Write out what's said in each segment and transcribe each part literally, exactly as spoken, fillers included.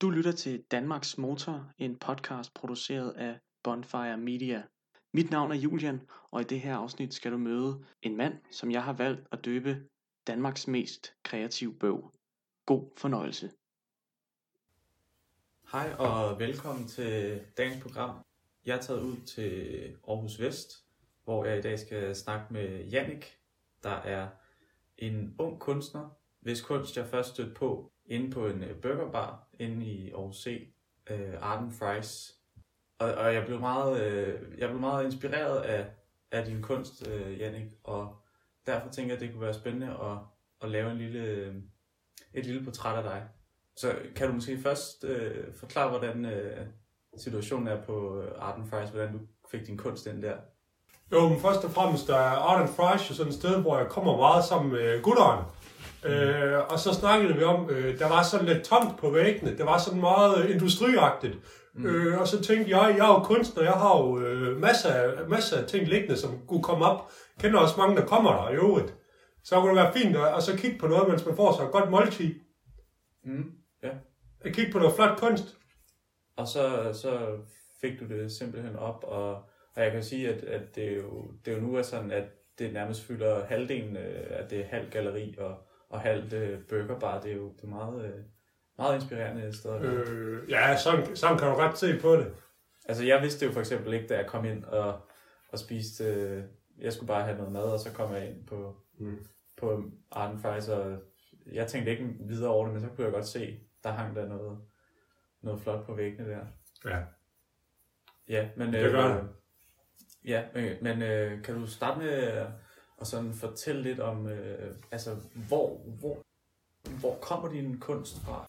Du lytter til Danmarks Motor, en podcast produceret af Bonfire Media. Mit navn er Julian, og i det her afsnit skal du møde en mand, som jeg har valgt at døbe Danmarks mest kreative bøg. God fornøjelse. Hej og velkommen til dagens program. Jeg er taget ud til Aarhus Vest, hvor jeg i dag skal snakke med Jannik, der er en ung kunstner, hvis kunst jeg først stødte på inde på en burgerbar inde i Aarhus C, øh, Arden Fries. Og, og jeg blev meget, øh, jeg blev meget inspireret af, af din kunst, øh, Jannik, og derfor tænker jeg, at det kunne være spændende at, at lave en lille, øh, et lille portræt af dig. Så kan du måske først øh, forklare, hvordan øh, situationen er på Arden Fries, hvordan du fik din kunst ind der? Jo, men først og fremmest der er Arden Fries jo sådan et sted, hvor jeg kommer meget sammen med gutterne. Mm. Øh, og så snakkede vi om, øh, der var sådan lidt tomt på væggene, det var sådan meget industriagtigt. Mm. Øh, og så tænkte jeg, jeg er jo kunstner, jeg har jo øh, masser, af, masser af ting liggende, som kunne komme op. Kender også mange, der kommer der i øvrigt. Så kunne det være fint at, at så kigge på noget, mens man får sig et godt måltid. Mm. Ja. At kigge på noget flot kunst. Og så, så fik du det simpelthen op, og, og jeg kan sige, at, at det, jo, det jo nu er sådan, at det nærmest fylder halvdelen, at det er halv galleri og og halvt øh, burgerbar. Det er jo det er meget, øh, meget inspirerende sted. Øh, ja, sådan, sådan kan du ret se på det. Altså, jeg vidste jo for eksempel ikke, da jeg kom ind og, og spiste, øh, jeg skulle bare have noget mad, og så kom jeg ind på, mm. på Arden Fries, og jeg tænkte ikke videre over det, men så kunne jeg godt se, der hang der noget, noget flot på væggene der. Ja. Ja, men... Øh, det gør det. Øh, ja, men øh, kan du starte med... Og sådan fortælle lidt om, øh, altså, hvor, hvor, hvor kommer din kunst fra?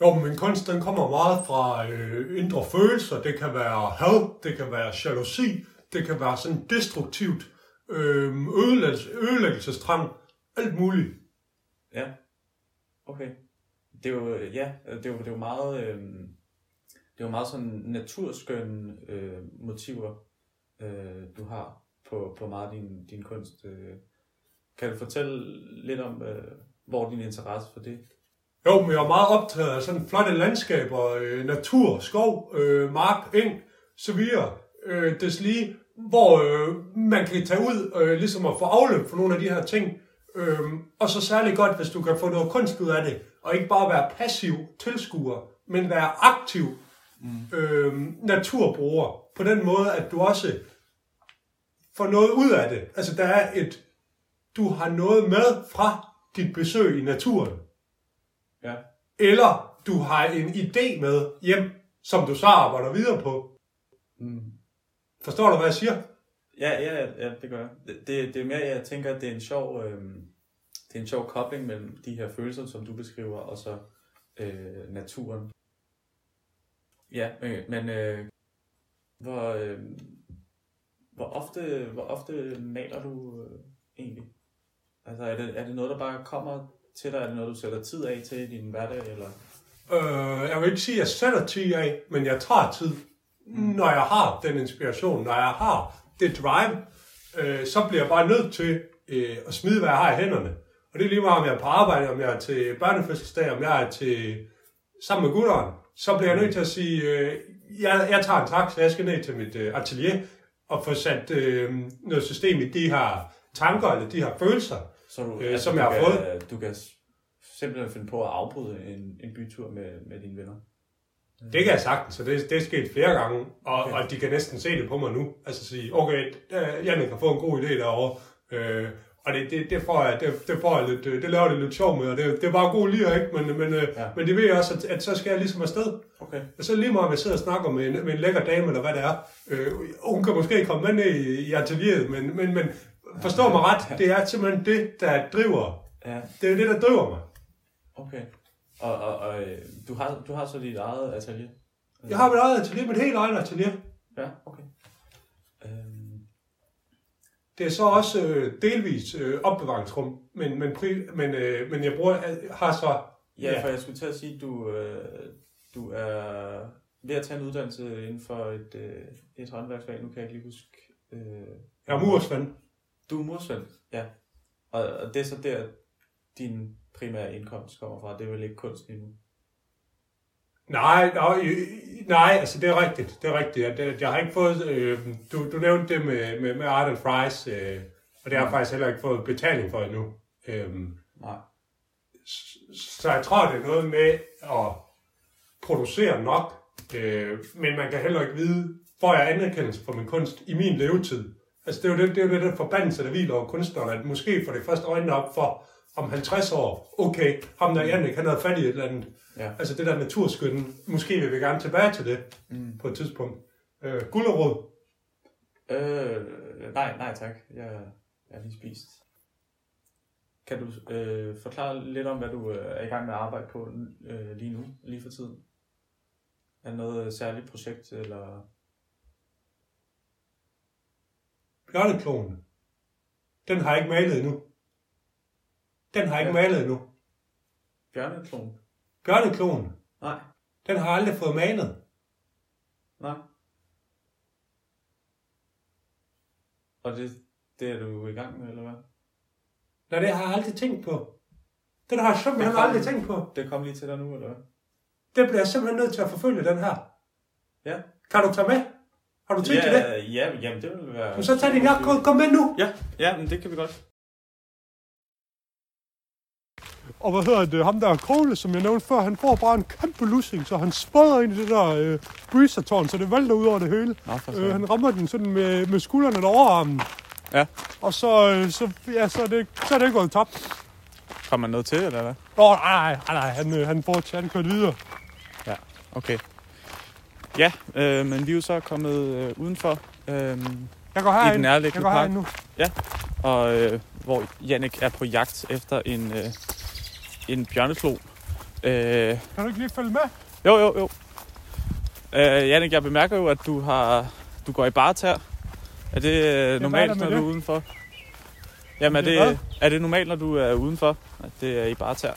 Jo, min kunst, den kommer meget fra øh, indre følelser. Det kan være had, det kan være jalousi, det kan være sådan destruktivt, øh, ødelæggelses, ødelæggelsestrang, alt muligt. Ja, okay. Det er jo, ja, det er jo, det er jo meget, øh, det er jo meget sådan naturskønne øh, motiver, øh, du har. På, på meget din, din kunst. Kan du fortælle lidt om, hvor din interesse for det? Jo, men jeg er meget optaget af sådan flotte landskaber, natur, skov, mark, eng, så videre. Deslige, hvor man kan tage ud ligesom at få afløb for nogle af de her ting. Og så særlig godt, hvis du kan få noget kunst ud af det, og ikke bare være passiv tilskuer, men være aktiv mm. naturbruger. På den måde, at du også for noget ud af det. Altså der er et, du har noget med fra dit besøg i naturen. Ja. Eller du har en idé med hjem, som du så arbejder videre på. Mm. Forstår du, hvad jeg siger? Ja, ja, ja, det gør jeg. Det, det, det er mere, jeg tænker, at det er en sjov, øh, det er en sjov kobling mellem de her følelser, som du beskriver, og så øh, naturen. Ja, men øh, hvor... Øh, Hvor ofte, hvor ofte maler du øh, egentlig? Altså er det, er det noget, der bare kommer til dig? Er det noget, du sætter tid af til i din hverdag? Eller? Øh, jeg vil ikke sige, at jeg sætter tid af, men jeg tager tid. Mm. Når jeg har den inspiration, når jeg har det drive, øh, så bliver jeg bare nødt til øh, at smide, hvad jeg har i hænderne. Og det er lige meget, om jeg er på arbejde, om jeg er til børnefødselsdag, om jeg er til sammen med gutteren. Så bliver jeg nødt til at sige, øh, jeg, jeg tager en taxa, jeg skal ned til mit øh, atelier, og få sat øh, noget system i de her tanker, eller de her følelser, så du, øh, altså, som jeg har fået. Kan, du kan simpelthen finde på at afbryde en, en bytur med, med dine venner? Det kan jeg sagtens, så det, det er sket flere gange, og, okay. Og de kan næsten se det på mig nu. Altså sige, okay, Jannik kan få en god idé derovre, øh, og det, det, det, får jeg, det, det får jeg lidt, det laver det lidt sjov med, og det, det er bare god lir, ikke? Men, men, ja. Men det ved jeg også, at, at så skal jeg ligesom afsted. Okay. Og så lige meget, om jeg sidder og snakker med en, med en lækker dame, eller hvad det er. Øh, hun kan måske komme med ned i, i atelieret, men, men, men forstå ja. Mig ret, det er simpelthen det, der driver. Ja. Det er det, der driver mig. Okay. Og, og, og du, har, du har så dit eget atelier? Jeg har mit eget atelier, mit helt eget atelier. Ja, okay. Øhm. Det er så også øh, delvis øh, opbevaringsrum, men, men, pri- men, øh, men jeg bruger, har så... Ja, ja, for jeg skulle til at sige, at du, øh, du er ved at tage en uddannelse inden for et, øh, et håndværksfag. Nu kan jeg ikke lige huske... Øh, jeg er murersvend. Du er murersvend, ja. Og, og det er så der, din primære indkomst kommer fra. Det er vel ikke kunst endnu? Nej, nej, nej, altså det er rigtigt, det er rigtigt. Jeg, jeg har ikke fået, øh, du, du nævnte det med, med, med Arden Fries, øh, og det har jeg faktisk heller ikke fået betaling for endnu. Øh, nej. Så jeg tror, det er noget med at producere nok, øh, men man kan heller ikke vide, får jeg anerkendelse for min kunst i min levetid. Altså det er jo det, det, er jo det forbandelse, der hviler over kunstneren, at måske får det første øjnene op for, om halvtreds år, okay, ham der Jannik, han havde fat i et eller andet. Ja. Altså det der naturskynde, måske vil vi gerne tilbage til det mm. på et tidspunkt. Øh, Gullerod? Øh, nej, nej tak. Jeg, jeg er lige spist. Kan du øh, forklare lidt om, hvad du øh, er i gang med at arbejde på øh, lige nu, lige for tiden? Er det noget særligt projekt, eller? Bjørneklonen. Den har jeg ikke malet endnu. Den har jeg ikke ja. malet endnu. Bjørneklonen? Bjørneklonen? Nej. Den har aldrig fået malet. Nej. Og det, det er du i gang med, eller hvad? Nej, det har jeg aldrig tænkt på. Den har jeg simpelthen kom, aldrig tænkt på. Det kom lige til dig nu, eller hvad? Det bliver jeg simpelthen nødt til at forfølge, den her. Ja. Kan du tage med? Har du tænkt ja, til det? Ja, jamen det vil være... Men så tag din jakke, kom med nu! Ja, ja, men det kan vi godt. Og hvad hedder det, ham der Krole, som jeg nævnte før, han får bare en kæmpe lussing, så han spøder ind i det der øh, breezertårn, så det vælter ud over det hele. Nå, øh, han rammer den sådan med, med skuldrene og overarmen. Ja. Og så, øh, så, ja, så, er det, så er det ikke gået tabt. Kom man noget til, eller hvad? Nå, nej, nej, nej, han, øh, han fortsat, han kørt videre. Ja, okay. Ja, øh, men vi er jo så kommet øh, udenfor øh, jeg går i den nærliggende park. Jeg går nu. Ja, og øh, hvor Jannik er på jagt efter en... Øh, en bjørneklo. Øh... Kan du ikke lige følge med? Jo, jo, jo. Øh, Jannik, jeg bemærker jo, at du har du går i barter. Er det øh, normalt, når det? Du er udenfor? Jamen, er det, det er det normalt, når du er udenfor, at det er i barter?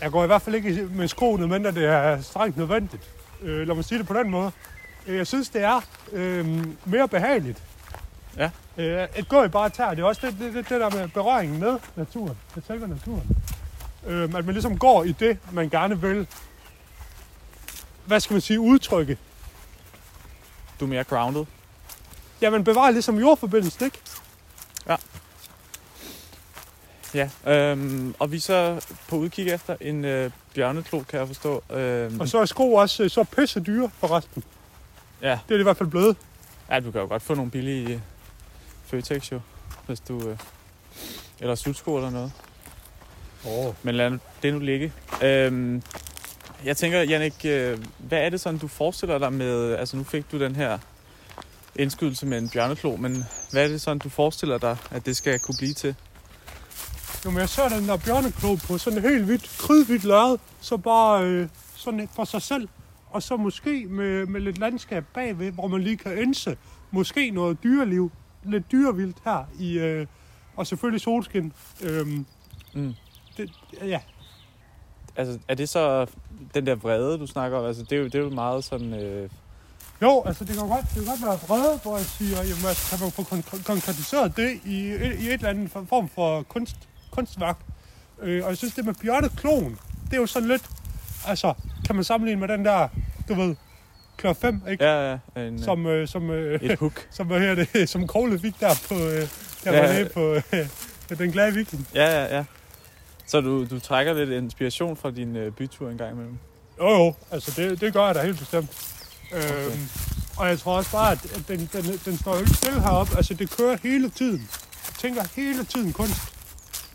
Jeg går i hvert fald ikke med skoene, men det er strengt nødvendigt. Øh, lad mig sige det på den måde. Jeg synes, det er øh, mere behageligt. Ja. Øh, at gå i barter, det er også det, det, det, det der med berøringen med naturen. Det tænker naturen. At man ligesom går i det, man gerne vil, hvad skal man sige, udtrykke. Du er mere grounded. Ja, man bevarer ligesom jordforbindelsen, ikke? Ja. Ja, øhm, og vi er så på udkig efter en øh, bjørneklo, kan jeg forstå. Øhm. Og så er sko også så pisse dyre for resten. Ja. Det er det i hvert fald blevet. Ja, du kan jo godt få nogle billige Føtex, jo, hvis du... Øh, eller sudsko eller noget. Oh. Men lad det nu ligge. Øhm, jeg tænker, Jannik, øh, hvad er det sådan, du forestiller dig med... Altså, nu fik du den her indskydelse med en bjørneklo, men hvad er det sådan, du forestiller dig, at det skal kunne blive til? Jo, men jeg ser den der bjørneklo på sådan helt hvidt, kridhvidt lavet, så bare øh, sådan for sig selv. Og så måske med, med lidt landskab bagved, hvor man lige kan ænse måske noget dyreliv, lidt dyrevildt her, i, øh, og selvfølgelig solskin. Øhm, mm. Det, ja. Altså, er det så den der vrede, du snakker om? Altså, det er jo, det er jo meget sådan... Øh... Jo, altså, det kan godt, det kan godt være vrede, hvor jeg siger, jamen, altså, kan man få kon- konkretiseret det i, i et eller andet form for kunst, kunstværk. Øh, og jeg synes, det med bjørnekloen, det er jo sådan lidt... Altså, kan man sammenligne med den der, du ved, klør fem, ikke? Ja, ja. En, som, øh, som, øh, et hook. Som, hvad her det, som Krole fik der på... Øh, der ja, var nede på øh, den glade weekend. Ja, ja, ja. Så du, du trækker lidt inspiration fra din øh, bytur en gang imellem? Jo jo, altså det, det gør jeg da helt bestemt. Øhm, okay. Og jeg tror også bare, at den, den, den står jo ikke stille heroppe. Altså det kører hele tiden. Jeg tænker hele tiden kunst.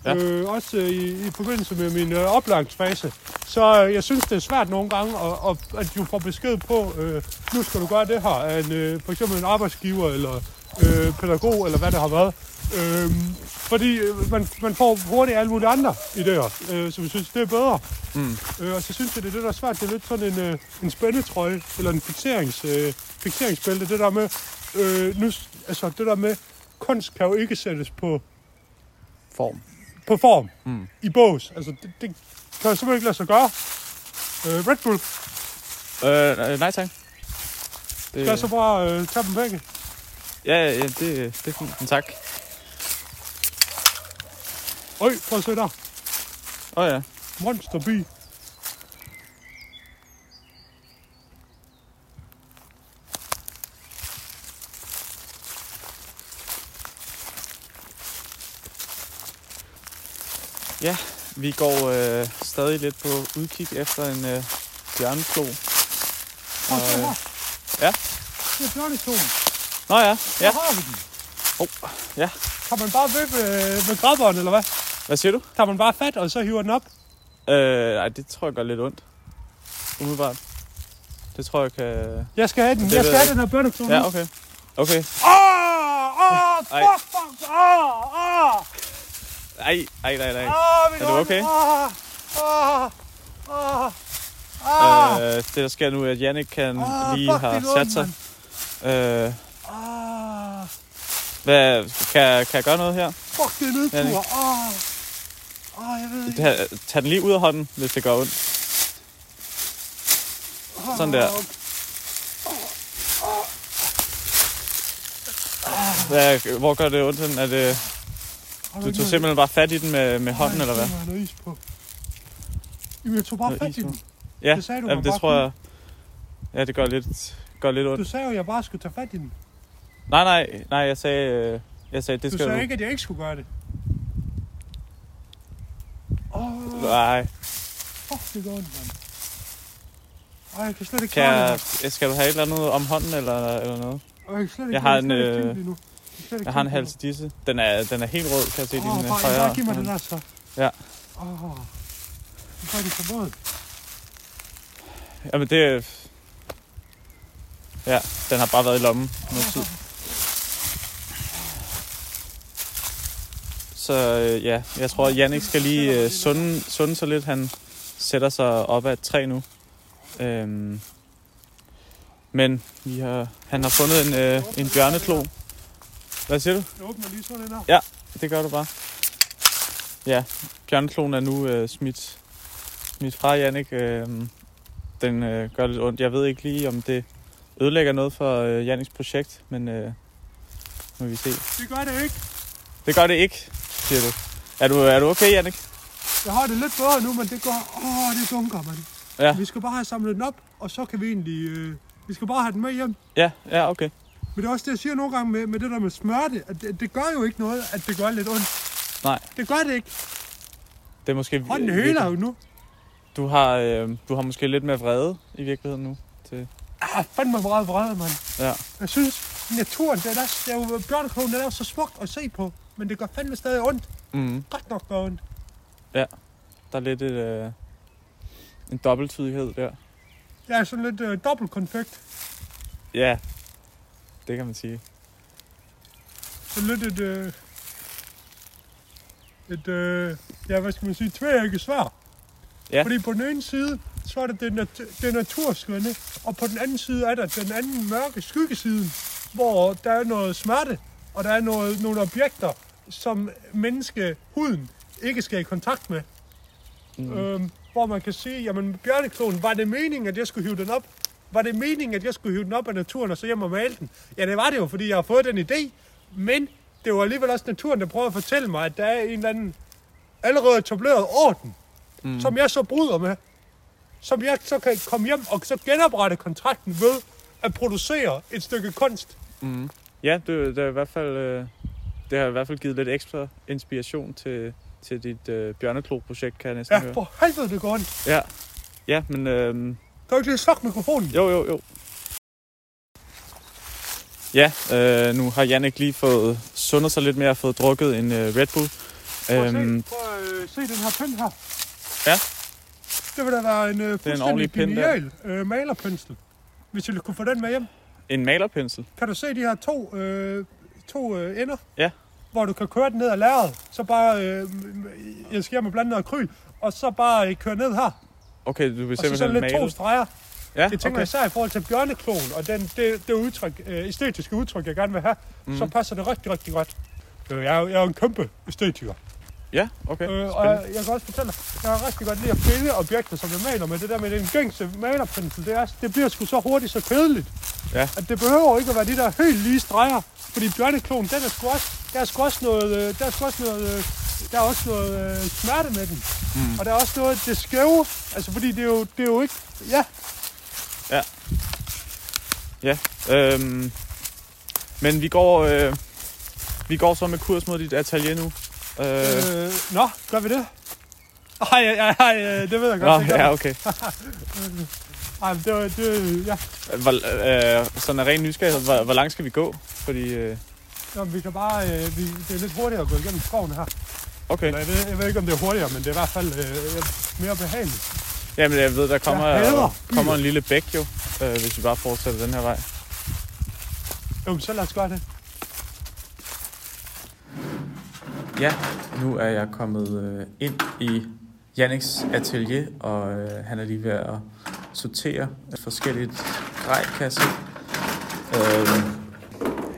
Ja. Øh, også øh, i, i forbindelse med min øh, oplagsfase. Så øh, jeg synes, det er svært nogle gange, at, at, at du får besked på, øh, nu skal du gøre det her, af en, øh, for eksempel en arbejdsgiver eller øh, pædagog, eller hvad det har været. Øhm, fordi man, man får hurtigt alle mulige andre idéer, øh, så vi synes, det er bedre. Mm. Øh, og så synes jeg, det er det, der er svært. Det er lidt sådan en, øh, en spændetrøje, eller en fixerings, øh, fikseringsbælte. Det der med, øh, nu, altså det der med, kunst kan jo ikke sættes på form, på form mm. i bås. Altså det, det kan jeg simpelthen ikke lade sig gøre. Øh, Red Bull? Øh, nej tak. Det... Skal så bare øh, tage dem begge? Ja, ja, det, det er fint. Tak. Øj, prøv at se der. Åh oh, ja. Monsterby. Ja, vi går øh, stadig lidt på udkig efter en øh, bjørneklo. Åh, oh, øh, ja. Det er bjørnekloen. Nå ja, ja. Hvor har vi den? Åh, oh, ja. Kan man bare løbe øh, med grabberen, eller hvad? Hvad siger du? Kan man bare fat, og så hiver den op? Øh, nej, det tror jeg gør lidt ondt. Umiddelbart. Det tror jeg kan... Jeg skal have den. Det jeg skal have den her bjørneklo. Ja, okay. Okay. Åh, åh, fuck, fuck, åh, åh. Ej, ej, ej, ej. Oh, er du okay? Oh, oh, oh, oh. Øh, det der sker nu er, at Jannik kan oh, lige have sat sig. Øh, oh. Hvad, kan, kan jeg gøre noget her? Fuck, det er nødtur. Åh, oh. oh, jeg ved ikke. Tag den lige ud af hånden, hvis det gør ondt. Sådan der. Hvad, hvor gør det ondt hen? Er det... Du tog simpelthen bare fat i den med, med hånden, nej, eller hvad? Jeg noget is på. Jamen, jeg tog bare noget fat i den. Ja, det, sagde du, jamen, det tror kunne. Jeg... Ja, det gør lidt, gør lidt ondt. Du sagde jo, at jeg bare skulle tage fat i den. Nej, nej, nej, jeg sagde... Jeg sagde, det du skal sagde du... ikke, at jeg ikke skulle gøre det. Oh. Nej. Fuck, det går ondt, mand. Ej, jeg kan slet ikke klare det. Skal du have et eller andet om hånden, eller, eller noget? Jeg kan slet ikke klare det. Jeg har en hals disse. Den er, den er helt rød, kan jeg se. Åh, oh, bare, bare giv mig den der så. Ja. Åh, oh, hvorfor er de så våd? Jamen det... Ja, den har bare været i lommen noget tid. Så ja, jeg tror, at Jannik skal lige uh, sunde, sunde sig lidt. Han sætter sig op ad et træ nu. Øhm, men vi har, han har fundet en, uh, en bjørneklo. Hvad siger du? Jeg åbner lige sådan der. Ja, det gør du bare. Ja, bjørnekloen er nu øh, smidt, smidt fra Jannik. Øh, den øh, gør lidt ondt. Jeg ved ikke lige, om det ødelægger noget for øh, Janniks projekt, men øh, må vi se. Det gør det ikke. Det gør det ikke, siger du. Er du, er du okay, Jannik? Jeg har det lidt bedre nu, men det går... Åh, det dunker, mand. Ja. Vi skal bare have samlet den op, og så kan vi egentlig... Øh, vi skal bare have den med hjem. Ja, ja, okay. Men det er også det, jeg siger nogle gange med, med det der med smerte, at det, det gør jo ikke noget, at det gør lidt ondt. Nej. Det gør det ikke. Det er måske... Hånden høler jo nu. Du har, øh, du har måske lidt mere vrede i virkeligheden nu. Til... Ah, fandme vrede vrede, mand. Ja. Jeg synes, naturen, det er, der, det er jo bjørnekloen, det er så smukt at se på, men det gør fandme stadig ondt. Mm. Godt nok gør ondt. Ja, der er lidt et, øh, en dobbelttydighed der. Ja, sådan lidt øh, dobbeltkonfekt. Ja. Det kan man sige. Så lidt et... Øh, et... Øh, ja, hvad skal man sige? Tveægget svar. Ja. Fordi på den ene side, så er det det, nat- det naturskønne. Og på den anden side er der den anden mørke skyggesiden, hvor der er noget smerte, og der er noget, nogle objekter, som menneskehuden ikke skal i kontakt med. Mm. Øhm, hvor man kan sige, jamen bjørnekloen, var det meningen, at jeg skulle hive den op? Var det meningen, at jeg skulle hive den op af naturen og så hjem og male den? Ja, det var det jo, fordi jeg har fået den idé. Men det var alligevel også naturen, der prøver at fortælle mig, at der er en eller anden allerede etableret orden, mm. som jeg så bryder med. Som jeg så kan komme hjem og så genoprette kontrakten ved at producere et stykke kunst. Mm. Ja, det, det, er i hvert fald, det har i hvert fald givet lidt ekstra inspiration til, til dit øh, bjørneklo-projekt, kan jeg næsten ja, høre. Ja, for helvede, det går ondt. Ja, ja men... Øh... Kan du ikke lige slukke mikrofonen? Jo, jo, jo. Ja, øh, nu har Jannik lige fået sundet sig lidt mere og fået drukket en øh, Red Bull. Prøv at, æm... se. Prøv at øh, se den her pind her. Ja. Det ville da være en øh, fuldstændig genial øh, malerpensel, hvis vi kunne få den med hjem. En malerpensel? Kan du se de her to, øh, to øh, ender? Ja. Hvor du kan køre den ned ad lærret, så bare, øh, jeg skal hjem og blande noget akryl, og så bare øh, køre ned her. Okay, du vil simpelthen male. Og så lidt to streger. Ja, det tænker okay. Jeg især i forhold til bjørnekloen, og den, det, det udtryk, øh, æstetiske udtryk, jeg gerne vil have, mm. så passer det rigtig, rigtig godt. Jeg er jo jeg er en kæmpe æstetiker. Ja, okay. Øh, og jeg, jeg kan også fortælle dig, jeg har rigtig godt lide at finde objekter, som jeg maler med. Det der med den gængse malerpensel, det, er, det bliver sgu så hurtigt, så kedeligt. Ja. At det behøver ikke at være de der helt lige streger, fordi bjørnekloen, den er sgu også, der er sgu også noget, der er sgu også noget, der er også noget øh, smerte med den. Mm. Og der er også noget, det skæve, altså fordi det er jo, det er jo ikke, ja. Ja. Ja, øhm. Men vi går, øh, vi går så med kurs mod dit atelier nu. Øh. Øh, nå, gør vi det? Ej, ej, ej, det ved jeg godt. Nå, ja, okay. Ej, det var, det, ja. Hvor, øh, sådan en ren nysgerrighed, hvor, hvor langt skal vi gå? Fordi... Øh... Nå, vi kan bare... Øh, vi, det er lidt hurtigere at gå igennem skoven her. Okay. Eller, jeg, ved, jeg ved ikke, om det er hurtigere, men det er i hvert fald øh, mere behageligt. Jamen, jeg ved, der kommer, øh, kommer en lille bæk jo, øh, hvis vi bare fortsætter den her vej. Jo, så lad os gøre det. Ja, nu er jeg kommet øh, ind i Janniks atelier, og øh, han er lige ved at sortere forskellige grejkasser. Øh,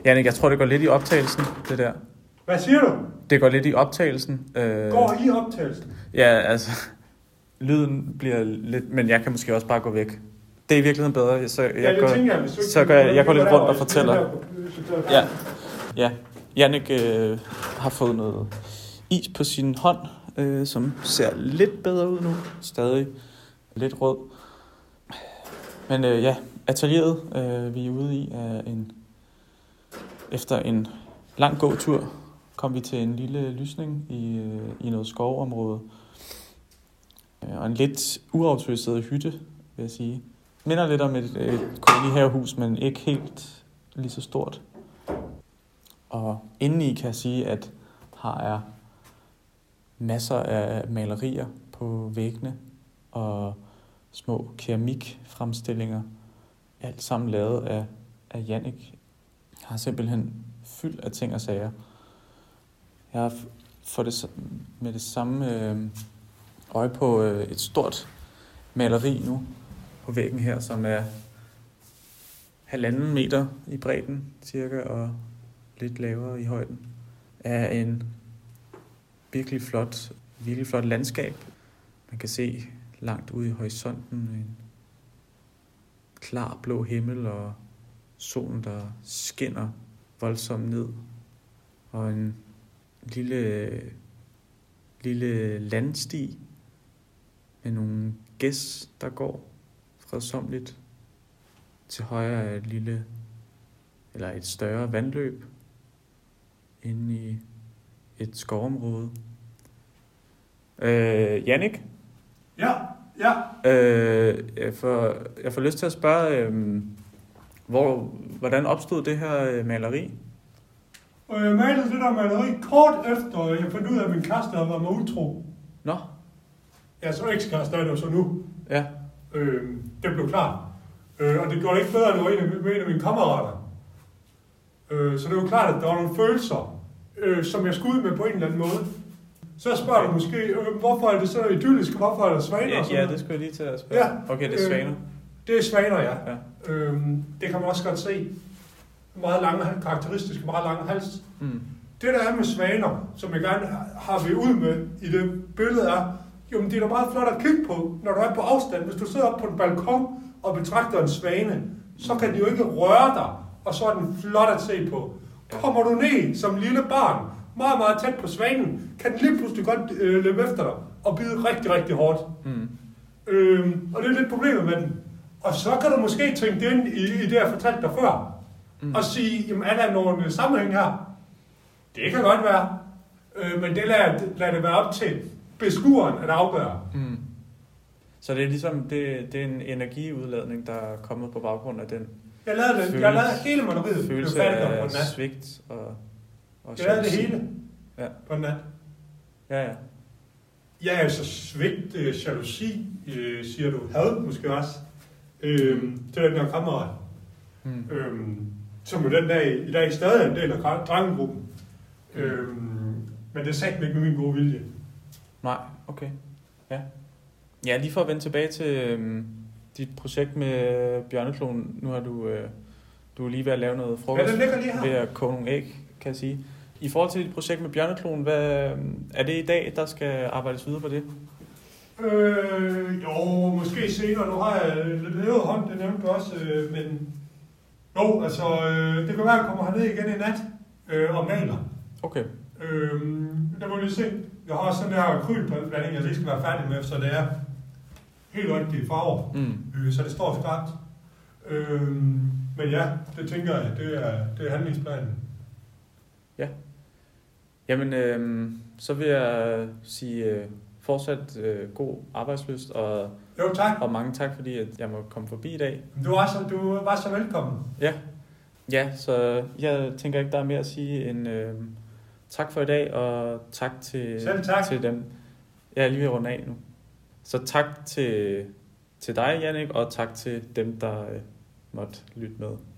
Jannik, jeg tror, det går lidt i optagelsen, det der. Hvad siger du? Det går lidt i optagelsen. Øh, går i optagelsen? Ja, altså, lyden bliver lidt, men jeg kan måske også bare gå væk. Det er i virkeligheden bedre, så jeg, ja, går, tænker, jeg, så går, jeg, jeg går lidt rundt og fortæller. Ja, ja. Jannik øh, har fået noget is på sin hånd, øh, som ser lidt bedre ud nu. Stadig lidt rød. Men øh, ja, atelieret, øh, vi er ude i, er en, efter en lang gåtur, kom vi til en lille lysning i, øh, i noget skovområde. Og en lidt uautoriseret hytte, vil jeg sige. Minder lidt om et, et kolonihavehus, men ikke helt lige så stort. Og indeni kan jeg sige, at har jeg masser af malerier på væggene og små keramikfremstillinger. Alt sammen lavet af, af Jannik. Jeg har simpelthen fyldt af ting og sager. Jeg har for det, med det samme øh, øje på øh, et stort maleri nu på væggen her, som er halvanden meter i bredden cirka og lidt lavere i højden, er en virkelig flot, virkelig flot landskab. Man kan se langt ude i horisonten en klar blå himmel og solen, der skinner voldsomt ned. Og en lille, lille landsti med nogle gæs, der går fredsomligt. Til højre er et lille, eller et større vandløb inde i et skovområde. Øh, Jannik? Ja, ja. Øh, jeg, får, jeg får lyst til at spørge, øh, hvor, hvordan opstod det her øh, maleri? Og jeg malede det der maleri kort efter, jeg fandt ud af, at min kæreste havde været mig utro. Nå? Ja, så ekskæreste er det jo så nu. Ja. Øh, det blev klart. Øh, og det gjorde det ikke bedre, end en af, en af mine kammerater. Øh, så det er jo klart, at der var nogle følelser, øh, som jeg skulle ud med på en eller anden måde. Så spørger du måske, øh, hvorfor er det så idyllisk, hvorfor er der svaner og sådan. Ja, det skulle jeg lige til at spørge. Ja, okay, det er svaner. Øh, det er svaner, ja. ja. Øh, det kan man også godt se. Meget lange, karakteristiske, meget lange hals. Mm. Det der er med svaner, som jeg gerne har ved ud med i det billede er, jo, men det er da meget flot at kigge på, når du er på afstand. Hvis du sidder oppe på en balkon og betragter en svane, så kan de jo ikke røre dig, og så er den flot at se på. Kommer du ned som lille barn, meget, meget tæt på svanen, kan den lige pludselig godt øh, løbe efter dig, og bide rigtig, rigtig hårdt. Mm. Øhm, og det er lidt problemet med den. Og så kan du måske tænke det ind i, i det, jeg fortalte dig før, mm. og sige, jamen er der nogen sammenhæng her? Det kan godt være, øh, men det lader, lader det være op til beskueren at afgøre. Mm. Så det er ligesom, det, det er en energiudladning, der er kommet på baggrund af den. Jeg lavede det. Følelse, jeg lavede hele maleriet. Følelse af svigt og, og jeg lavede det hele ja. På en nat. Ja, ja. Ja, altså svigt, øh, jalousi, øh, siger du, had måske også. Øh, det er den her kammerat. Mm. Øh, som jo den dag i dag stadig er en del af drengegruppen. Mm. Øh, men det sagde ikke med min gode vilje. Nej, okay. Ja. Ja, lige for at vende tilbage til øh, dit projekt med øh, bjørnekloen. Nu har du, øh, du er lige ved at lave noget frokost ved at koge nogle æg, kan jeg sige. I forhold til dit projekt med bjørnekloen, hvad, er det i dag, der skal arbejdes videre på det? Øh, jo, måske senere. Nu har jeg lidt hævet hånd, det nævnte også. Øh, men jo, altså, øh, det kan være, at jeg kommer herned igen i nat øh, og maler. Okay. Øh, det må vi lige se. Jeg har også sådan der akrylblanding, jeg lige skal være færdig med, så det er helt rigtige farver, mm. så det står skarpt. Øhm, men ja, det tænker jeg, det er, det er handlingsplanen. Ja. Jamen, øhm, så vil jeg sige øh, fortsat øh, god arbejdslyst, og, jo, tak. og mange tak, fordi at jeg må komme forbi i dag. Du var så, du var så velkommen. Ja. ja, så jeg tænker ikke, der er mere at sige end øh, tak for i dag, og tak til, tak. til dem. Jeg er lige ved rundt af nu. Så tak til, til dig, Jannik, og tak til dem, der øh, måtte lytte med.